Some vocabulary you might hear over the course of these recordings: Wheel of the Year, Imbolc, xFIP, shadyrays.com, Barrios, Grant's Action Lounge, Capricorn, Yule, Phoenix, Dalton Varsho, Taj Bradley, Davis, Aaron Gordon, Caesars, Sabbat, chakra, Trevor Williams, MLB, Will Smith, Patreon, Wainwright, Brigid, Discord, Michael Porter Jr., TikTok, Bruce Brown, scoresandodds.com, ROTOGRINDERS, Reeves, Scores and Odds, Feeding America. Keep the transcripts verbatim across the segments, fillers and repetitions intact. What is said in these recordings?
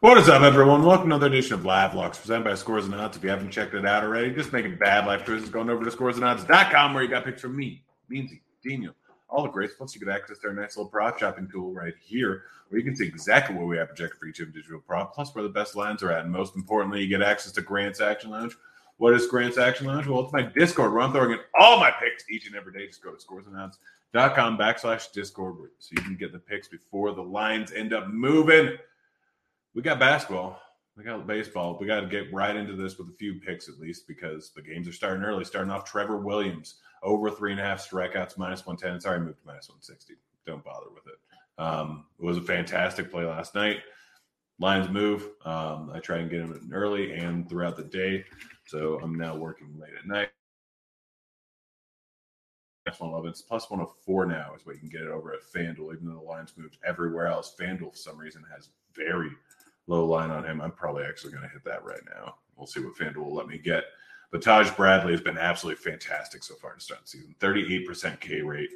What is up, everyone? Welcome to another edition of Live Locks, presented by Scores and Odds. If you haven't checked it out already, just making bad life choices, going over to scores and odds dot com, where you got pictures of me, Beansy, Daniel, all the greats. Plus, you get access to our nice little prop shopping tool right here, where you can see exactly what we have projected for each individual prop, plus where the best lines are at. And most importantly, you get access to Grant's Action Lounge. What is Grant's Action Lounge? Well, it's my Discord, where I'm throwing in all my picks each and every day. Just go to scores and odds dot com backslash Discord, so you can get the picks before the lines end up moving. We got basketball. We got baseball. We got to get right into this with a few picks at least, because the games are starting early. Starting off, Trevor Williams, over three and a half strikeouts, minus one ten. Sorry, moved to minus one sixty. Don't bother with it. Um, it was a fantastic play last night. Lions move. Um, I try and get him early and throughout the day, so I'm now working late at night. It's plus one oh four now is what you can get it over at FanDuel, even though the Lions moved everywhere else. FanDuel, for some reason, has very low line on him. I'm probably actually going to hit that right now. We'll see what FanDuel will let me get. But Taj Bradley has been absolutely fantastic so far to start the season. thirty-eight percent K rate.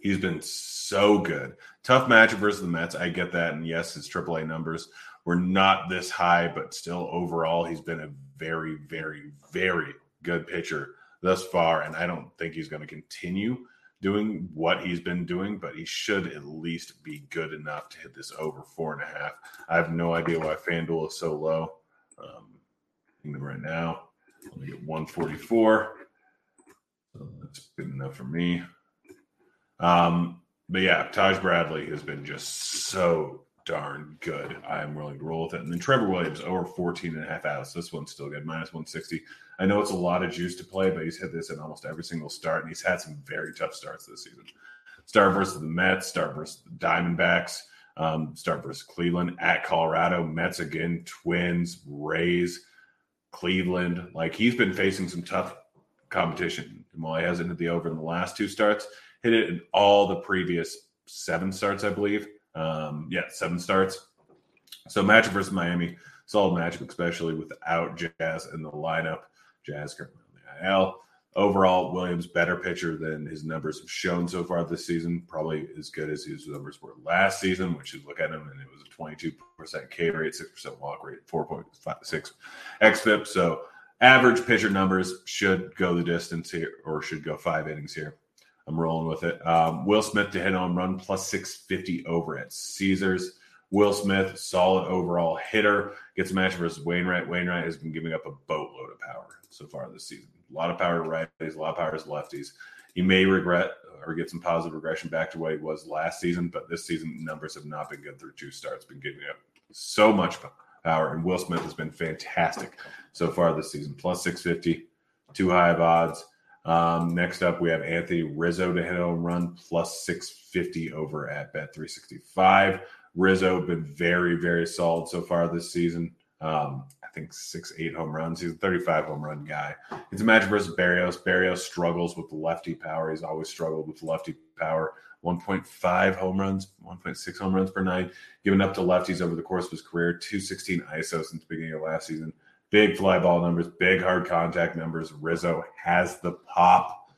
He's been so good. Tough matchup versus the Mets. I get that. And yes, his triple A numbers were not this high, but still overall, he's been a very, very, very good pitcher thus far. And I don't think he's going to continue doing what he's been doing, but he should at least be good enough to hit this over four and a half. I have no idea why FanDuel is so low. Um, even right now, let me get one forty-four. So that's good enough for me. Um, but yeah, Taj Bradley has been just so darn good. I'm willing to roll with it. And then Trevor Williams, over fourteen and a half outs. This one's still good, minus one sixty. I know it's a lot of juice to play, but he's hit this in almost every single start, and he's had some very tough starts this season. Start versus the Mets, start versus the Diamondbacks, um, start versus Cleveland, at Colorado, Mets again, Twins, Rays, Cleveland. Like, he's been facing some tough competition. And while he hasn't hit the over in the last two starts, hit it in all the previous seven starts, I believe. Um, yeah, seven starts. So matchup versus Miami, solid matchup, especially without Jazz in the lineup. Jazz currently on the I L. Overall, Williams, better pitcher than his numbers have shown so far this season. Probably as good as his numbers were last season, which you look at him, and it was a twenty-two percent K rate, six percent walk rate, four point five six xFIP. So average pitcher numbers should go the distance here, or should go five innings here. I'm rolling with it. Um, Will Smith to hit on run, plus six fifty over at Caesars. Will Smith, solid overall hitter, gets a match versus Wainwright. Wainwright has been giving up a boatload of power so far this season. A lot of power to righties, a lot of power to lefties. He may regret or get some positive regression back to what he was last season, but this season numbers have not been good through two starts. Been giving up so much power, and Will Smith has been fantastic so far this season. Plus six fifty, too high of odds. Um, next up, we have Anthony Rizzo to hit a home run, plus six fifty over at Bet three sixty-five. Rizzo been very, very solid so far this season. Um, I think six, eight home runs. He's a thirty-five home run guy. It's a match versus Barrios. Barrios struggles with lefty power. He's always struggled with lefty power. one point five home runs, one point six home runs per night, giving up to lefties over the course of his career. two sixteen I S O since the beginning of last season. Big fly ball numbers, big hard contact numbers. Rizzo has the pop.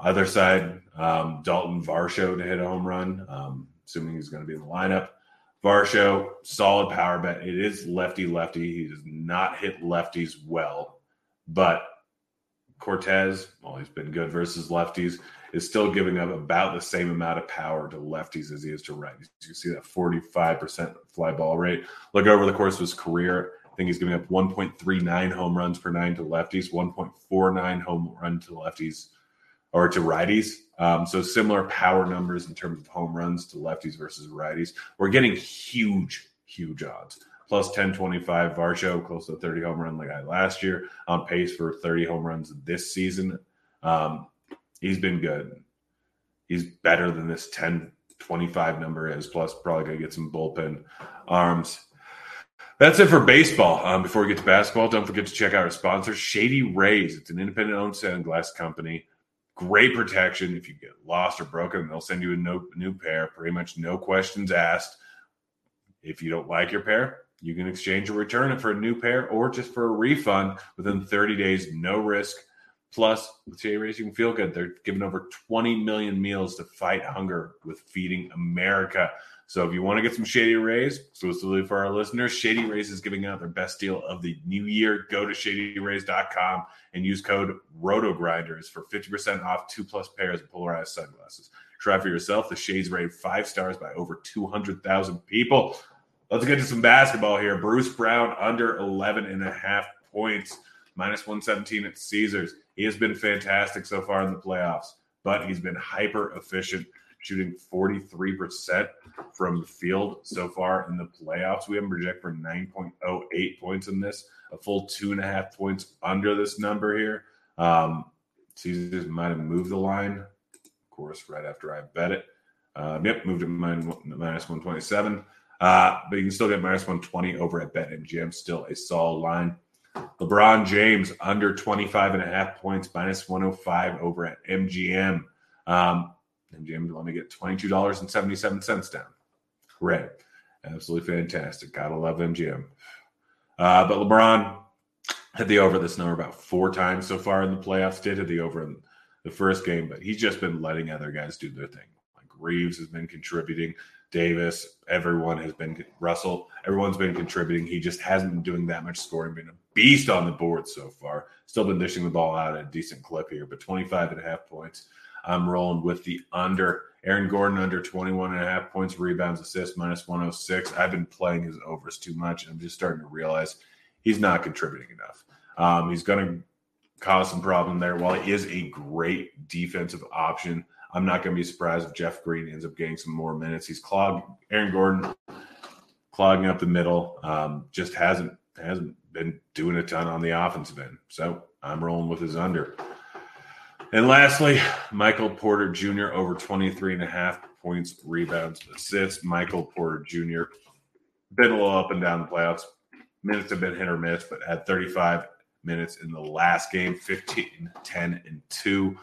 Other side, um, Dalton Varsho to hit a home run, um, assuming he's going to be in the lineup. Varsho, solid power bet. It is lefty-lefty. He does not hit lefties well, but Cortez, well, he's been good versus lefties, is still giving up about the same amount of power to lefties as he is to righties. You see that forty-five percent fly ball rate. Look over the course of his career, I think he's giving up one point three nine home runs per nine to lefties, one point four nine home run to lefties or to righties. Um, so similar power numbers in terms of home runs to lefties versus righties. We're getting huge, huge odds. Plus ten twenty-five, Varsho, close to thirty home run like I last year, on pace for thirty home runs this season. Um, he's been good. He's better than this ten twenty-five number is, plus probably going to get some bullpen arms. That's it for baseball. Um, before we get to basketball, don't forget to check out our sponsor, Shady Rays. It's an independent-owned sandglass company. Great protection. If you get lost or broken, they'll send you a no, new pair. Pretty much no questions asked. If you don't like your pair, you can exchange or return it for a new pair or just for a refund within thirty days, no risk. Plus, with Shady Rays, you can feel good. They're giving over twenty million meals to fight hunger with Feeding America. So if you want to get some Shady Rays, exclusively for our listeners, Shady Rays is giving out their best deal of the new year. Go to shady rays dot com and use code ROTOGRINDERS for fifty percent off two-plus pairs of polarized sunglasses. Try for yourself. The Shades rated five stars by over two hundred thousand people. Let's get to some basketball here. Bruce Brown under eleven and a half points, minus one seventeen at Caesars. He has been fantastic so far in the playoffs, but he's been hyper-efficient, shooting forty-three percent from the field so far in the playoffs. We have him project for nine point oh eight points in this, a full two and a half points under this number here. Um, Caesars might have moved the line, of course, right after I bet it. Uh, yep, moved it minus one twenty-seven. Uh, but you can still get minus one twenty over at BetMGM, still a solid line. LeBron James under twenty-five and a half points, minus one oh five over at M G M. Um, M G M let me get twenty-two dollars and seventy-seven cents down. Great. Absolutely fantastic. Gotta love M G M. Uh, but LeBron hit the over this number about four times so far in the playoffs. Did hit the over in the first game, but he's just been letting other guys do their thing. Like Reeves has been contributing. Davis, everyone has been – Russell, everyone's been contributing. He just hasn't been doing that much scoring, been a beast on the board so far. Still been dishing the ball out at a decent clip here, but twenty-five and a half points. I'm rolling with the under. Aaron Gordon under twenty-one and a half points, rebounds, assists, minus one oh six. I've been playing his overs too much, and I'm just starting to realize he's not contributing enough. Um, he's going to cause some problem there. While he is a great defensive option, I'm not going to be surprised if Jeff Green ends up getting some more minutes. He's clogged. Aaron Gordon clogging up the middle. Um, just hasn't hasn't been doing a ton on the offensive end. So I'm rolling with his under. And lastly, Michael Porter Junior over twenty-three and a half points, rebounds, assists. Michael Porter Junior been a little up and down the playoffs. Minutes have been hit or miss, but had thirty-five minutes in the last game, fifteen, ten, and two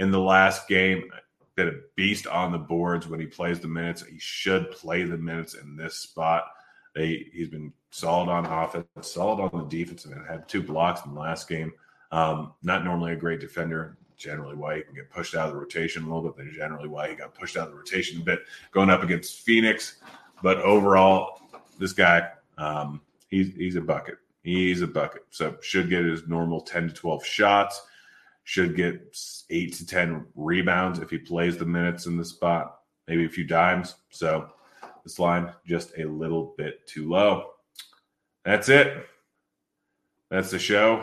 in the last game. Been a beast on the boards when he plays the minutes. He should play the minutes in this spot. They, he's been solid on offense, solid on the defense, and had two blocks in the last game. Um, not normally a great defender. Generally why he can get pushed out of the rotation a little bit. That's generally why he got pushed out of the rotation a bit going up against Phoenix. But overall, this guy, um, he's he's a bucket. He's a bucket. So should get his normal ten to twelve shots. Should get eight to ten rebounds if he plays the minutes in the spot. Maybe a few dimes. So this line just a little bit too low. That's it. That's the show.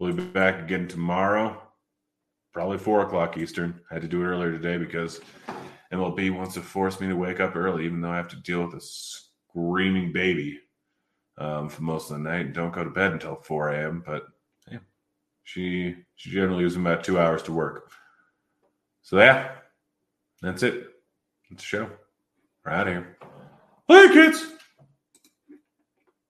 We'll be back again tomorrow. Probably four o'clock Eastern. I had to do it earlier today because M L B wants to force me to wake up early, even though I have to deal with a screaming baby um, for most of the night and don't go to bed until four a.m. But yeah, she, she generally uses about two hours to work. So yeah, that's it. That's the show. We're out of here. Hey, kids!